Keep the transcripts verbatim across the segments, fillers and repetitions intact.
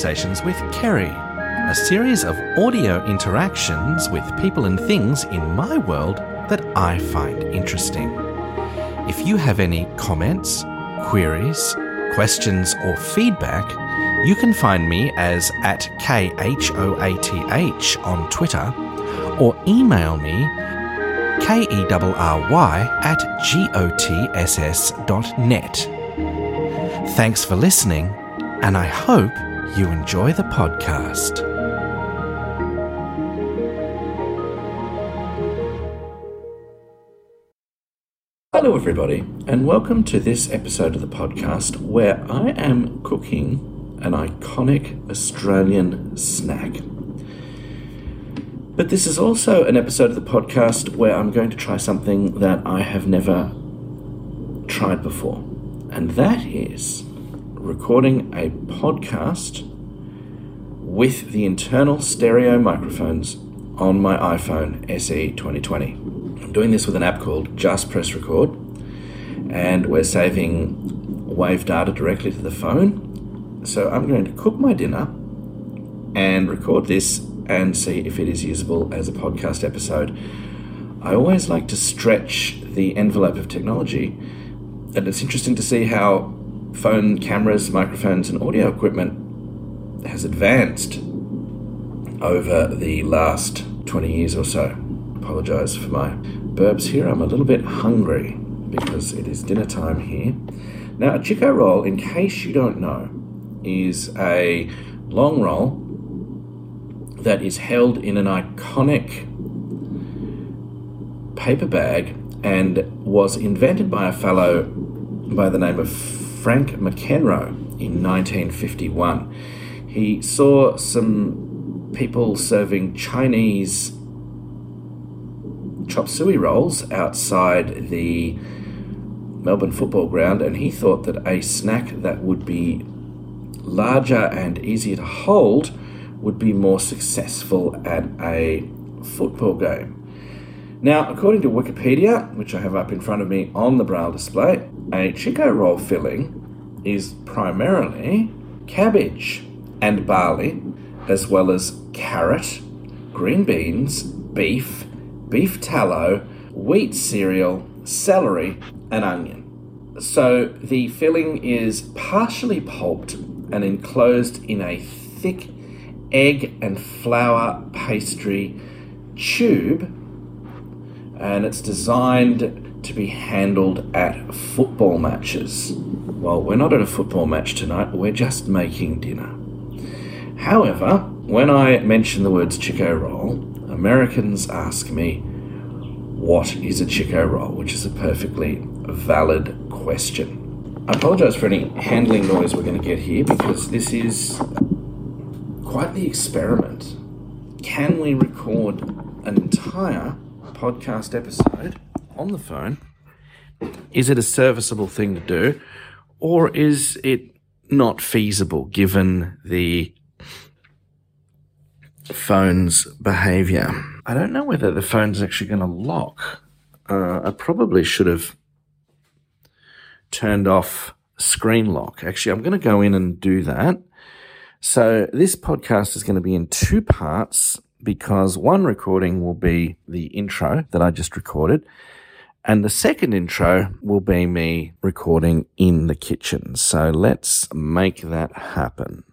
Conversations with Kerry, a series of audio interactions with people and things in my world that I find interesting. If you have any comments, queries, questions or feedback, you can find me as at K H O A T H on Twitter or email me K E R R Y at G O T S S dot net. Thanks for listening, and I hope you enjoy the podcast. Hello everybody, and welcome to this episode of the podcast where I am cooking an iconic Australian snack. But this is also an episode of the podcast where I'm going to try something that I have never tried before, and that is recording a podcast with the internal stereo microphones on my iPhone S E twenty twenty. I'm doing this with an app called Just Press Record, and we're saving wave data directly to the phone. So I'm going to cook my dinner and record this and see if it is usable as a podcast episode. I always like to stretch the envelope of technology, and it's interesting to see how phone cameras, microphones and audio equipment has advanced over the last twenty years or so. Apologise for my burps here. I'm a little bit hungry because it is dinner time here. Now, a Chiko Roll, in case you don't know, is a long roll that is held in an iconic paper bag and was invented by a fellow by the name of Frank McEnroe in nineteen fifty-one. He saw some people serving Chinese chop suey rolls outside the Melbourne football ground, and he thought that a snack that would be larger and easier to hold would be more successful at a football game. Now, according to Wikipedia, which I have up in front of me on the Braille display, a Chiko Roll filling is primarily cabbage and barley, as well as carrot, green beans, beef, beef tallow, wheat cereal, celery, and onion. So the filling is partially pulped and enclosed in a thick egg and flour pastry tube, and it's designed to be handled at football matches. Well, we're not at a football match tonight, we're just making dinner. However, when I mention the words Chiko Roll, Americans ask me, what is a Chiko Roll? Which is a perfectly valid question. I apologise for any handling noise we're going to get here, because this is quite the experiment. Can we record an entire podcast episode on the phone? Is it a serviceable thing to do, or is it not feasible given the phone's behavior? I don't know whether the phone's actually going to lock. Uh, I probably should have turned off screen lock. Actually, I'm going to go in and do that. So this podcast is going to be in two parts, because one recording will be the intro that I just recorded, and the second intro will be me recording in the kitchen. So let's make that happen.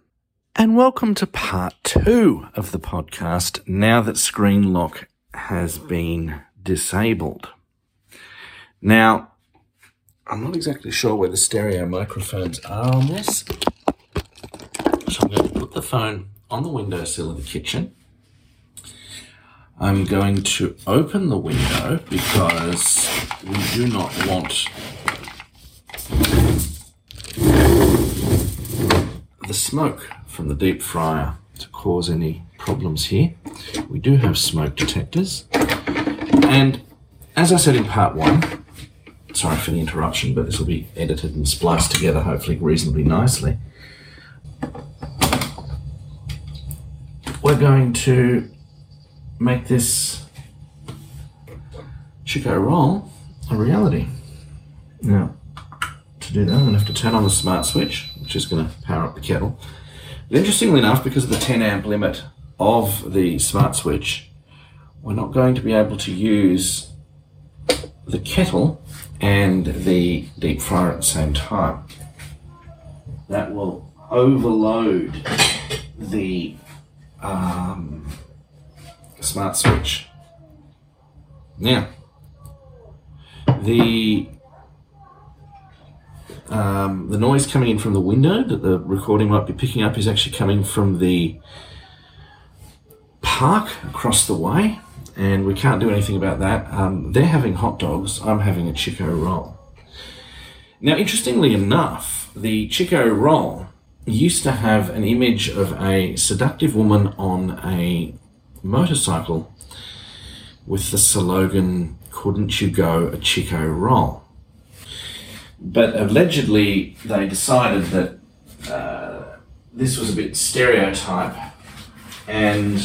And welcome to part two of the podcast, now that screen lock has been disabled. Now, I'm not exactly sure where the stereo microphones are on this, so I'm going to put the phone on the windowsill of the kitchen. I'm going to open the window because we do not want the smoke from the deep fryer to cause any problems here. We do have smoke detectors, and as I said in part one, sorry for the interruption, but this will be edited and spliced together hopefully reasonably nicely. We're going to make this Chiko Roll a reality. Now, to do that, I'm going to have to turn on the smart switch, which is going to power up the kettle. Interestingly enough, because of the ten amp limit of the smart switch, we're not going to be able to use the kettle and the deep fryer at the same time. That will overload the um, smart switch. Now, the um, the noise coming in from the window that the recording might be picking up is actually coming from the park across the way, and we can't do anything about that. Um, they're having hot dogs, I'm having a Chiko Roll. Now, interestingly enough, the Chiko Roll used to have an image of a seductive woman on a motorcycle with the slogan, "Couldn't you go a Chiko Roll?" But allegedly they decided that uh, this was a bit stereotype and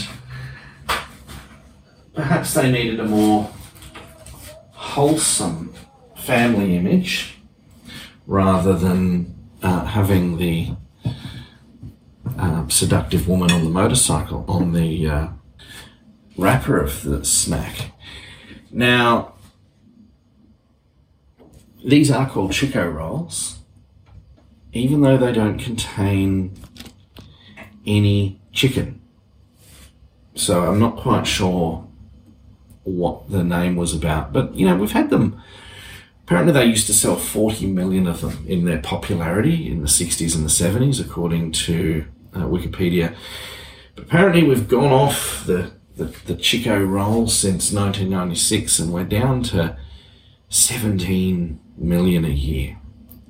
perhaps they needed a more wholesome family image rather than uh, having the uh, seductive woman on the motorcycle on the uh, wrapper of the snack. Now, these are called Chiko Rolls, even though they don't contain any chicken. So I'm not quite sure what the name was about, but you know, we've had them. Apparently they used to sell forty million of them in their popularity in the sixties and the seventies, according to uh, Wikipedia. But apparently we've gone off the, the, the Chiko Roll since nineteen ninety-six and we're down to seventeen million a year.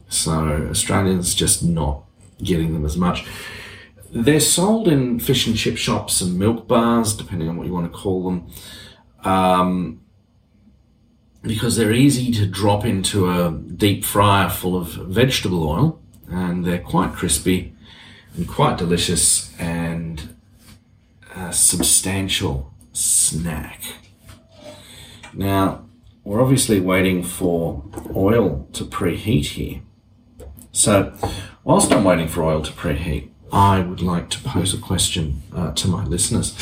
So Australians just not getting them as much. They're sold in fish and chip shops and milk bars, depending on what you want to call them, um, because they're easy to drop into a deep fryer full of vegetable oil, and they're quite crispy and quite delicious and a substantial snack. Now, we're obviously waiting for oil to preheat here. So, whilst I'm waiting for oil to preheat, I would like to pose a question uh, to my listeners.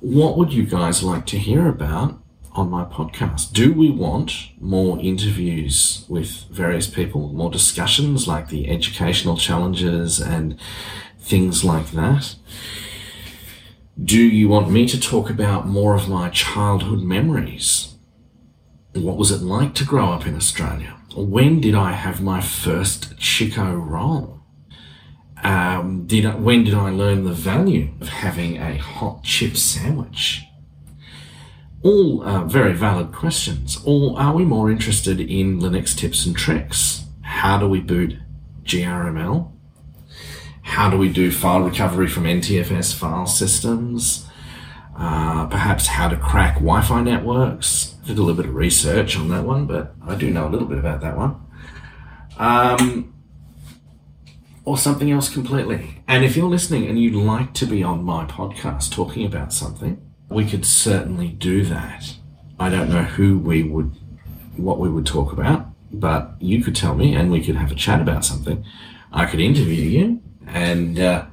What would you guys like to hear about on my podcast? Do we want more interviews with various people, more discussions like the educational challenges and things like that? Do you want me to talk about more of my childhood memories? What was it like to grow up in Australia? When did I have my first Chiko Roll? Um, did I, when did I learn the value of having a hot chip sandwich? All uh, very valid questions. Or are we more interested in Linux tips and tricks? How do we boot G R M L? How do we do file recovery from N T F S file systems? Uh, perhaps how to crack Wi-Fi networks. I did a little bit of research on that one, but I do know a little bit about that one. Um... Or something else completely. And if you're listening and you'd like to be on my podcast talking about something, we could certainly do that. I don't know who we would, what we would talk about, but you could tell me and we could have a chat about something. I could interview you and uh,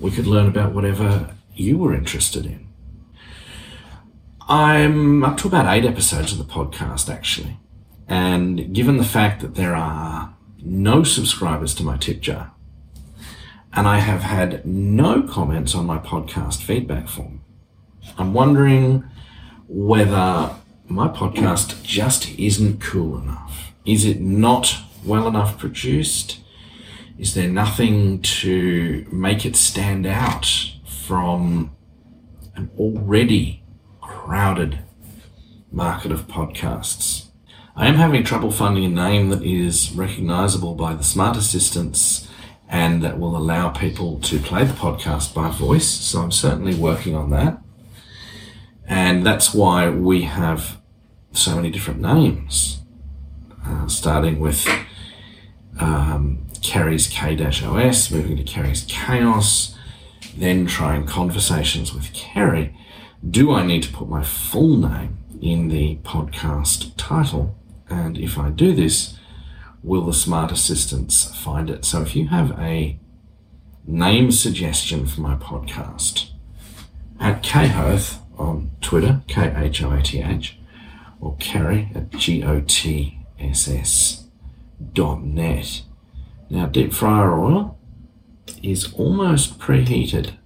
we could learn about whatever you were interested in. I'm up to about eight episodes of the podcast, actually. And given the fact that there are no subscribers to my tip jar, and I have had no comments on my podcast feedback form, I'm wondering whether my podcast just isn't cool enough. Is it not well enough produced? Is there nothing to make it stand out from an already crowded market of podcasts? I am having trouble finding a name that is recognisable by the smart assistants and that will allow people to play the podcast by voice, so I'm certainly working on that. And that's why we have so many different names, uh, starting with um, Carrie's K O S, moving to Carrie's Chaos, then trying Conversations with Carrie. Do I need to put my full name in the podcast title? And if I do this, will the smart assistants find it? So if you have a name suggestion for my podcast at Khath on Twitter, K H I T H, or Carrie at G O T S S dot net. Now, deep fryer oil is almost preheated.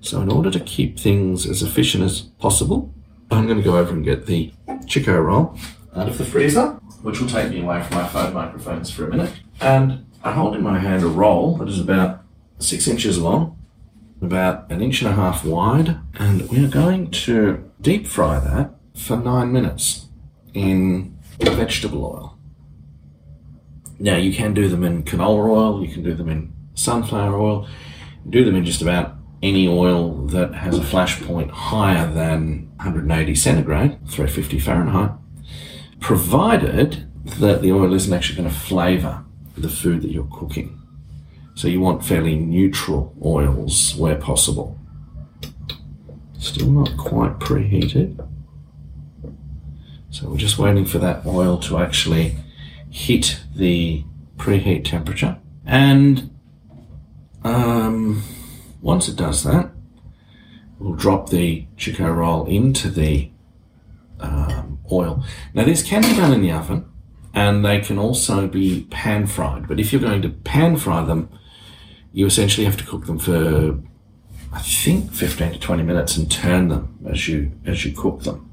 So in order to keep things as efficient as possible, I'm going to go over and get the Chiko Roll out of the freezer, which will take me away from my phone microphones for a minute. And I hold in my hand a roll that is about six inches long, about an inch and a half wide, and we're going to deep fry that for nine minutes in vegetable oil. Now, you can do them in canola oil, you can do them in sunflower oil, do them in just about any oil that has a flash point higher than one hundred eighty centigrade, three hundred fifty Fahrenheit, provided that the oil isn't actually going to flavour the food that you're cooking. So you want fairly neutral oils where possible. Still not quite preheated. So we're just waiting for that oil to actually hit the preheat temperature. And um, once it does that, we'll drop the Chiko Roll into the um, oil. Now, this can be done in the oven, and they can also be pan fried. But if you're going to pan fry them, you essentially have to cook them for, I think, fifteen to twenty minutes and turn them as you as you cook them.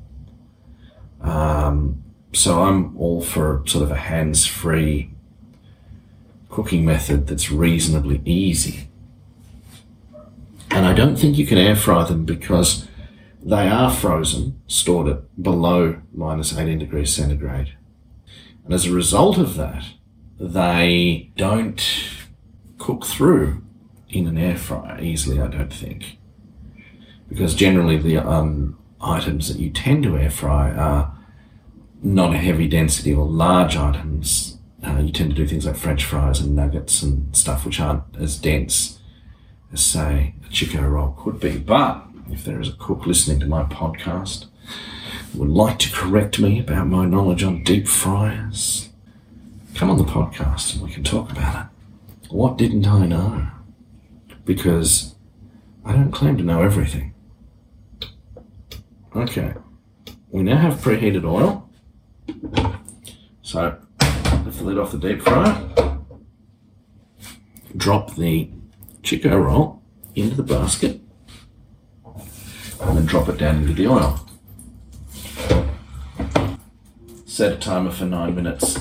Um, so I'm all for sort of a hands-free cooking method that's reasonably easy. And I don't think you can air fry them because they are frozen, stored at below minus eighteen degrees centigrade. And as a result of that, they don't cook through in an air fryer easily, I don't think. Because generally the um, items that you tend to air fry are not a heavy density or large items. Uh, you tend to do things like French fries and nuggets and stuff which aren't as dense as, say, a Chiko Roll could be. But if there is a cook listening to my podcast who would like to correct me about my knowledge on deep fryers, come on the podcast and we can talk about it. What didn't I know? Because I don't claim to know everything. Okay, we now have preheated oil. So, lift the lid off the deep fryer, drop the Chiko Roll into the basket, and then drop it down into the oil. Set a timer for nine minutes.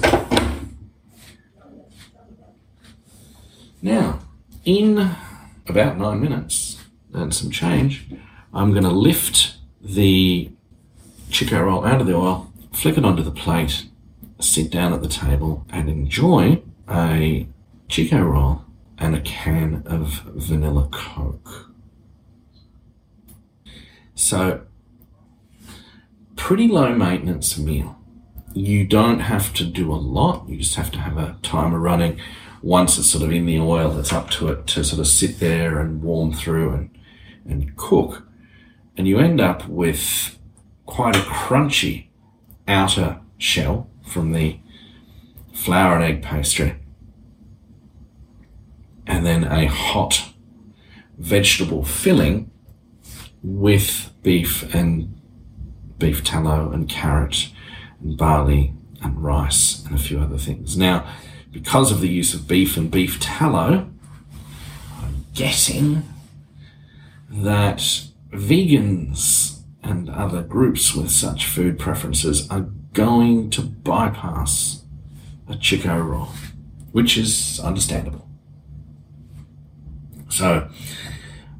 Now, in about nine minutes and some change, I'm going to lift the Chiko Roll out of the oil, flick it onto the plate, sit down at the table and enjoy a Chiko Roll and a can of vanilla Coke. So, pretty low maintenance meal. You don't have to do a lot, you just have to have a timer running. Once it's sort of in the oil, it's up to it to sort of sit there and warm through and, and cook. And you end up with quite a crunchy outer shell from the flour and egg pastry. And then a hot vegetable filling with beef and beef tallow and carrot and barley and rice and a few other things. Now, because of the use of beef and beef tallow, I'm guessing that vegans and other groups with such food preferences are going to bypass a Chiko Roll, which is understandable. So,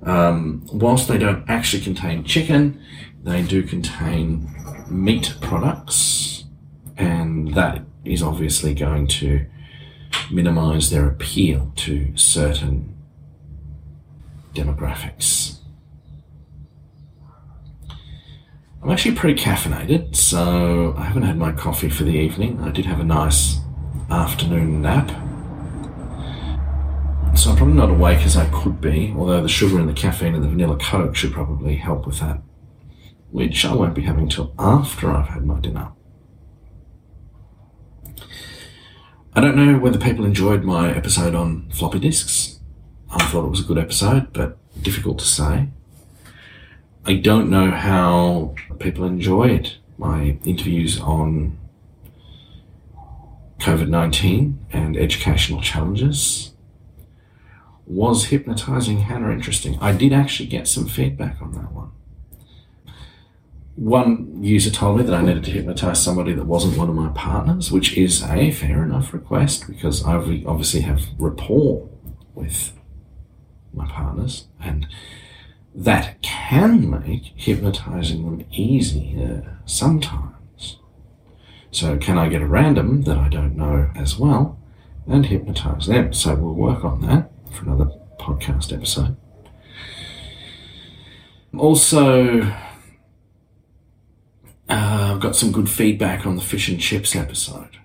um, whilst they don't actually contain chicken, they do contain meat products, and that is obviously going to minimise their appeal to certain demographics. I'm actually pre-caffeinated, so I haven't had my coffee for the evening. I did have a nice afternoon nap. So I'm probably not awake as I could be, although the sugar and the caffeine and the vanilla Coke should probably help with that, which I won't be having till after I've had my dinner. I don't know whether people enjoyed my episode on floppy disks. thought it was a good episode, but difficult to say. I don't know how people enjoyed my interviews on COVID nineteen and educational challenges. Was hypnotising Hannah interesting? I did actually get some feedback on that one. One user told me that I needed to hypnotise somebody that wasn't one of my partners, which is a fair enough request because I obviously have rapport with my partners, and that can make hypnotising them easier sometimes. So can I get a random that I don't know as well and hypnotise them? So we'll work on that for another podcast episode. Also, uh, I've got some good feedback on the fish and chips episode.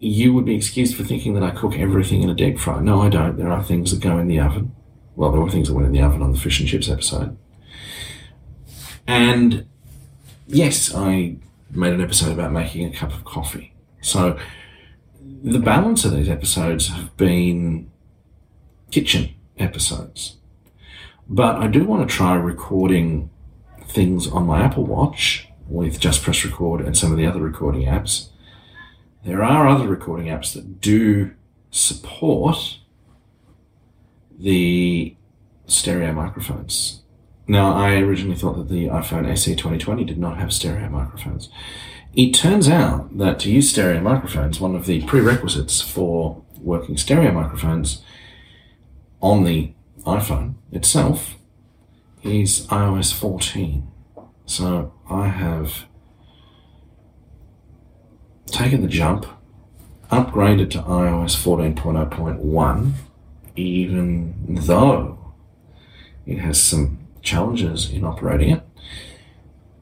You would be excused for thinking that I cook everything in a deep fry. No, I don't. There are things that go in the oven. Well, there were things that went in the oven on the fish and chips episode. And yes, I made an episode about making a cup of coffee. So the balance of these episodes have been kitchen episodes. But I do want to try recording things on my Apple Watch with Just Press Record and some of the other recording apps. There are other recording apps that do support the stereo microphones. Now, I originally thought that the iPhone S E twenty twenty did not have stereo microphones. It turns out that to use stereo microphones, one of the prerequisites for working stereo microphones on the iPhone itself is i O S fourteen. So I have taken the jump, upgraded to i O S fourteen point oh point one, even though it has some challenges in operating it.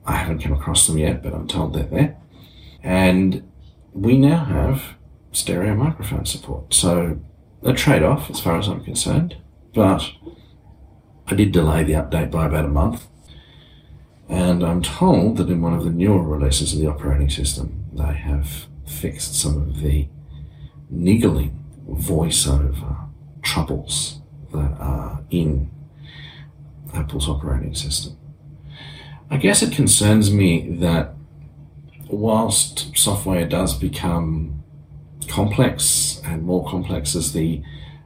I haven't come across them yet, but I'm told they're there. And we now have stereo microphone support. So a trade-off as far as I'm concerned, but I did delay the update by about a month. And I'm told that in one of the newer releases of the operating system, they have fixed some of the niggling voiceover troubles that are in Apple's operating system. I guess it concerns me that whilst software does become complex and more complex as the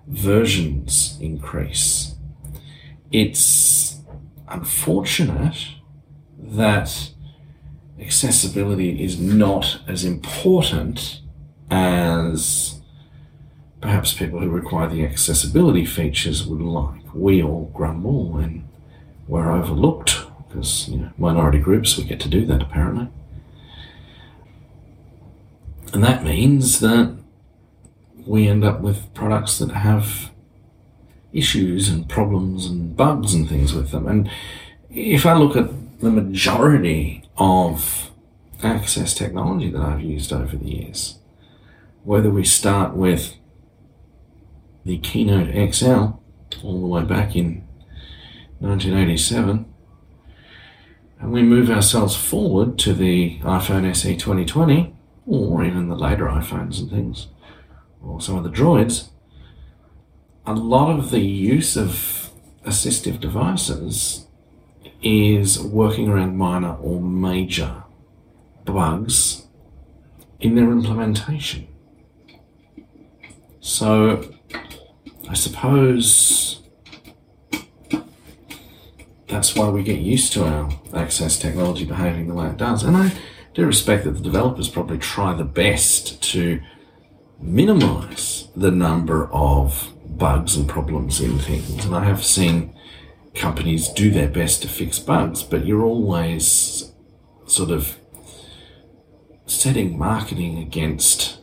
versions increase, it's unfortunate that accessibility is not as important as perhaps people who require the accessibility features would like. We all grumble and we're overlooked because, you know, minority groups, we get to do that apparently. And that means that we end up with products that have issues and problems and bugs and things with them. And if I look at the majority of access technology that I've used over the years, whether we start with the Keynote X L all the way back in nineteen eighty-seven, and we move ourselves forward to the iPhone S E twenty twenty, or even the later iPhones and things, or some of the droids, a lot of the use of assistive devices is working around minor or major bugs in their implementation. So I suppose that's why we get used to our access technology behaving the way it does. And I do respect that the developers probably try the best to minimize the number of bugs and problems in things. And I have seen companies do their best to fix bugs, but you're always sort of setting marketing against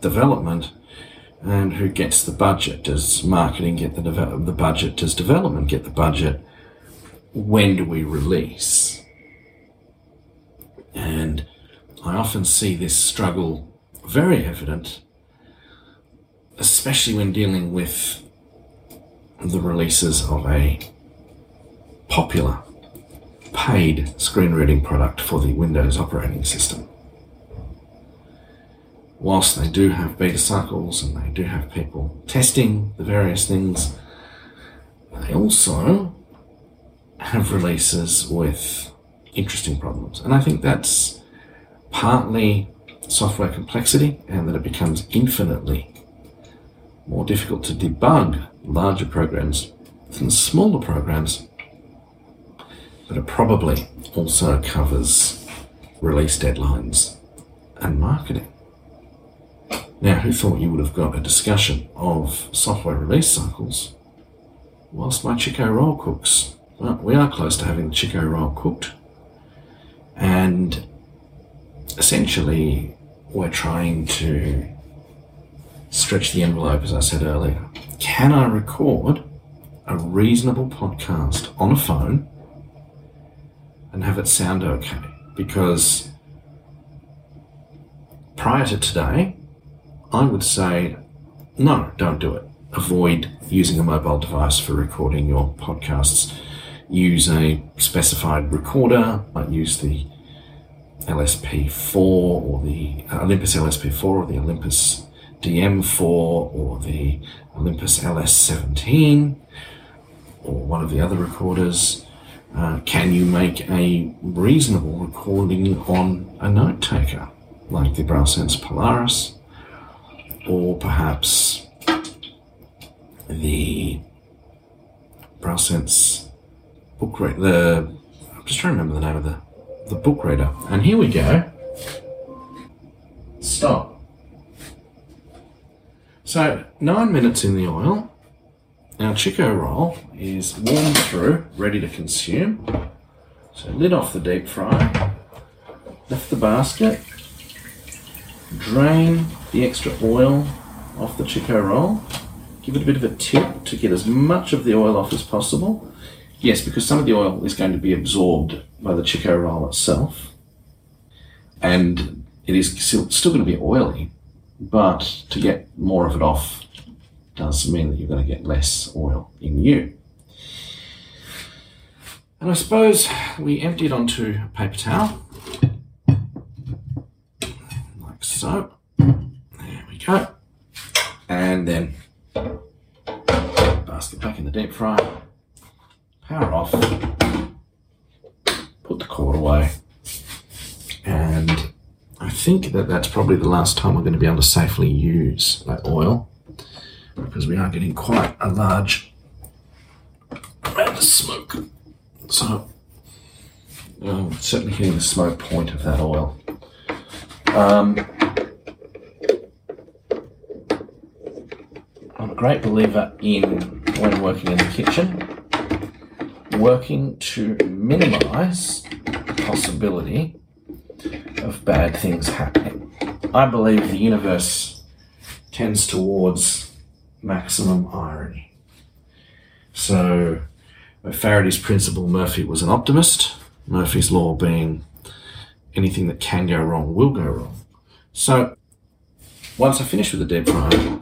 development. And who gets the budget? Does marketing get the, develop- the budget? Does development get the budget? When do we release? And I often see this struggle very evident, especially when dealing with the releases of a popular paid screen reading product for the Windows operating system. Whilst they do have beta cycles and they do have people testing the various things, I also have releases with interesting problems. And I think that's partly software complexity and that it becomes infinitely more difficult to debug larger programs than smaller programs, but it probably also covers release deadlines and marketing. Now, who thought you would have got a discussion of software release cycles whilst my Chiko Roll cooks? Well, we are close to having the Chiko Roll cooked, and essentially we're trying to stretch the envelope, as I said earlier. Can I record a reasonable podcast on a phone and have it sound okay? Because prior to today, I would say, no, don't do it. Avoid using a mobile device for recording your podcasts. Use a specified recorder, like use the L S P four or the Olympus L S P four or the Olympus D M four or the Olympus L S seventeen or one of the other recorders. Uh, can you make a reasonable recording on a note taker, like the BrowSense Polaris? Or perhaps the BrowSense book reader, the, I'm just trying to remember the name of the, the book reader. And here we go. Stop. So, nine minutes in the oil. Now, Chiko Roll is warm through, ready to consume. So, lid off the deep fryer, lift the basket, drain the extra oil off the Chiko Roll. Give it a bit of a tip to get as much of the oil off as possible. Yes, because some of the oil is going to be absorbed by the Chiko Roll itself. And it is still going to be oily, but to get more of it off does mean that you're going to get less oil in you. And I suppose we empty it onto a paper towel. Like so. Cut. And then basket back in the deep fryer, power off, put the cord away, and I think that that's probably the last time we're going to be able to safely use that oil, because we are getting quite a large amount of smoke. So I'm certainly hitting the smoke point of that oil. Um, Great believer in, when working in the kitchen, working to minimize the possibility of bad things happening. I believe the universe tends towards maximum irony. So, by Faraday's principle, Murphy was an optimist, Murphy's law being anything that can go wrong will go wrong. So, once I finish with the deep fryer,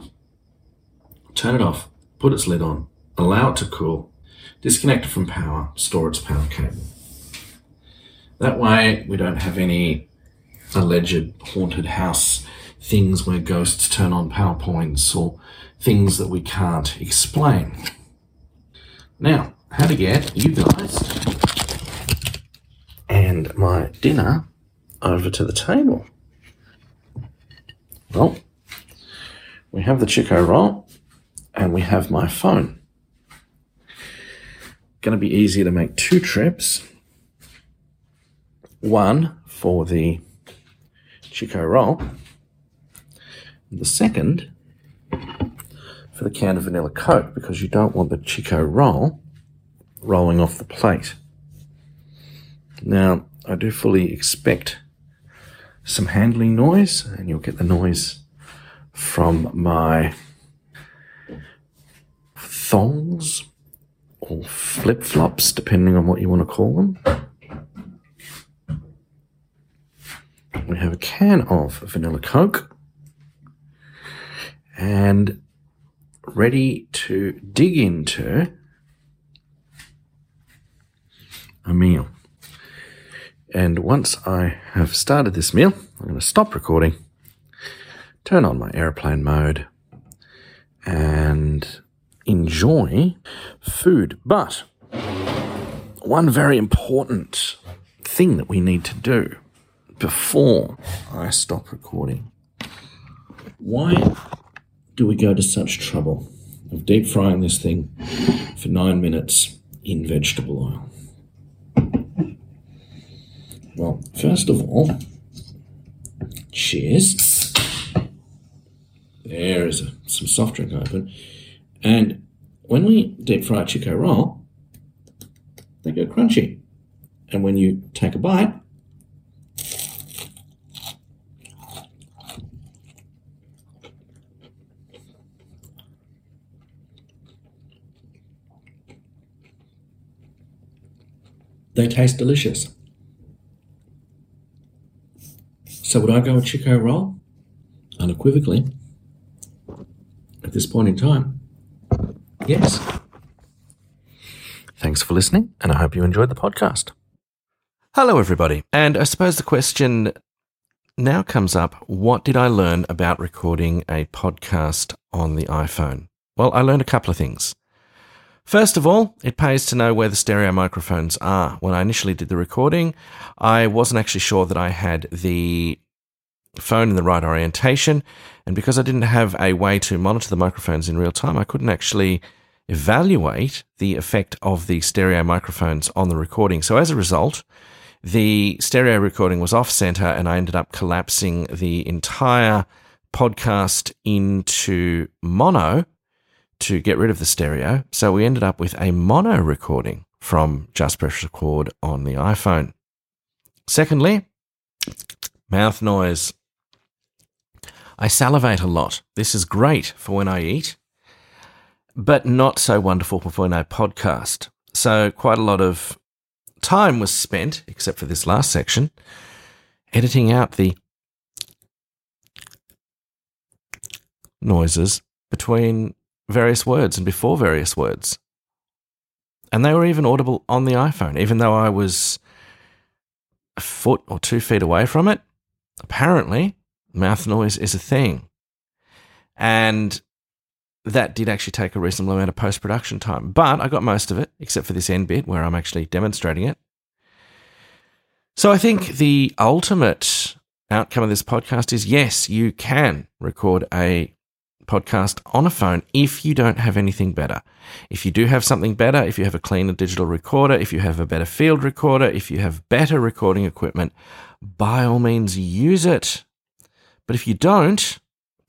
turn it off, put its lid on, allow it to cool, disconnect it from power, store its power cable. That way we don't have any alleged haunted house things where ghosts turn on PowerPoints or things that we can't explain. Now, how to get you guys and my dinner over to the table. Well, we have the Chiko Roll. And we have my phone. Going to be easier to make two trips. One for the Chiko Roll. And the second for the can of vanilla Coke, because you don't want the Chiko Roll rolling off the plate. Now, I do fully expect some handling noise, and you'll get the noise from my thongs or flip-flops, depending on what you want to call them. We have a can of vanilla Coke and ready to dig into a meal. And once I have started this meal, I'm going to stop recording, turn on my airplane mode, and enjoy food. But one very important thing that we need to do before I stop recording. Why do we go to such trouble of deep frying this thing for nine minutes in vegetable oil? Well, first of all, cheers. There is a, some soft drink open. And when we deep fry a Chiko Roll, they go crunchy. And when you take a bite, they taste delicious. So would I go with Chiko Roll? Unequivocally, at this point in time, yes. Thanks for listening, and I hope you enjoyed the podcast. Hello, everybody. And I suppose the question now comes up, what did I learn about recording a podcast on the iPhone? Well, I learned a couple of things. First of all, it pays to know where the stereo microphones are. When I initially did the recording, I wasn't actually sure that I had the phone in the right orientation, and because I didn't have a way to monitor the microphones in real time, I couldn't actually evaluate the effect of the stereo microphones on the recording. So as a result, the stereo recording was off-center, and I ended up collapsing the entire podcast into mono to get rid of the stereo. So we ended up with a mono recording from Just Press Record on the iPhone. Secondly, mouth noise. I salivate a lot. This is great for when I eat, but not so wonderful for when I podcast. So quite a lot of time was spent, except for this last section, editing out the noises between various words and before various words. And they were even audible on the iPhone, even though I was a foot or two feet away from it. Apparently, mouth noise is a thing. And that did actually take a reasonable amount of post-production time. But I got most of it, except for this end bit where I'm actually demonstrating it. So I think the ultimate outcome of this podcast is, yes, you can record a podcast on a phone if you don't have anything better. If you do have something better, if you have a cleaner digital recorder, if you have a better field recorder, if you have better recording equipment, by all means use it. But if you don't,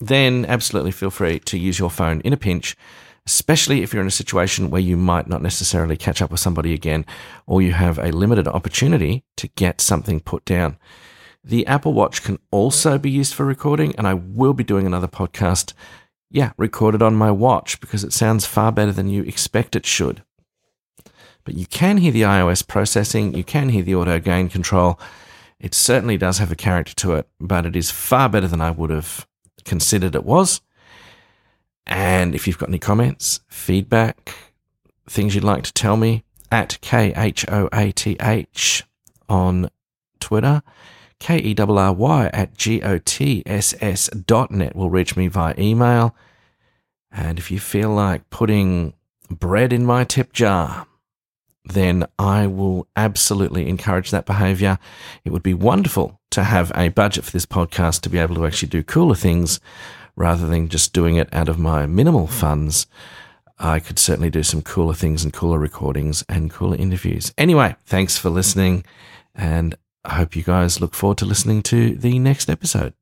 then absolutely feel free to use your phone in a pinch, especially if you're in a situation where you might not necessarily catch up with somebody again, or you have a limited opportunity to get something put down. The Apple Watch can also be used for recording, and I will be doing another podcast Yeah, recorded on my watch, because it sounds far better than you expect it should. But you can hear the iOS processing, you can hear the auto gain control. It certainly does have a character to it, but it is far better than I would have considered it was. And if you've got any comments, feedback, things you'd like to tell me, at K H O A T H on Twitter, K E R R Y at G-O-T-S-S dot net will reach me via email. And if you feel like putting bread in my tip jar, then I will absolutely encourage that behaviour. It would be wonderful to have a budget for this podcast to be able to actually do cooler things rather than just doing it out of my minimal funds. I could certainly do some cooler things and cooler recordings and cooler interviews. Anyway, thanks for listening, and I hope you guys look forward to listening to the next episode.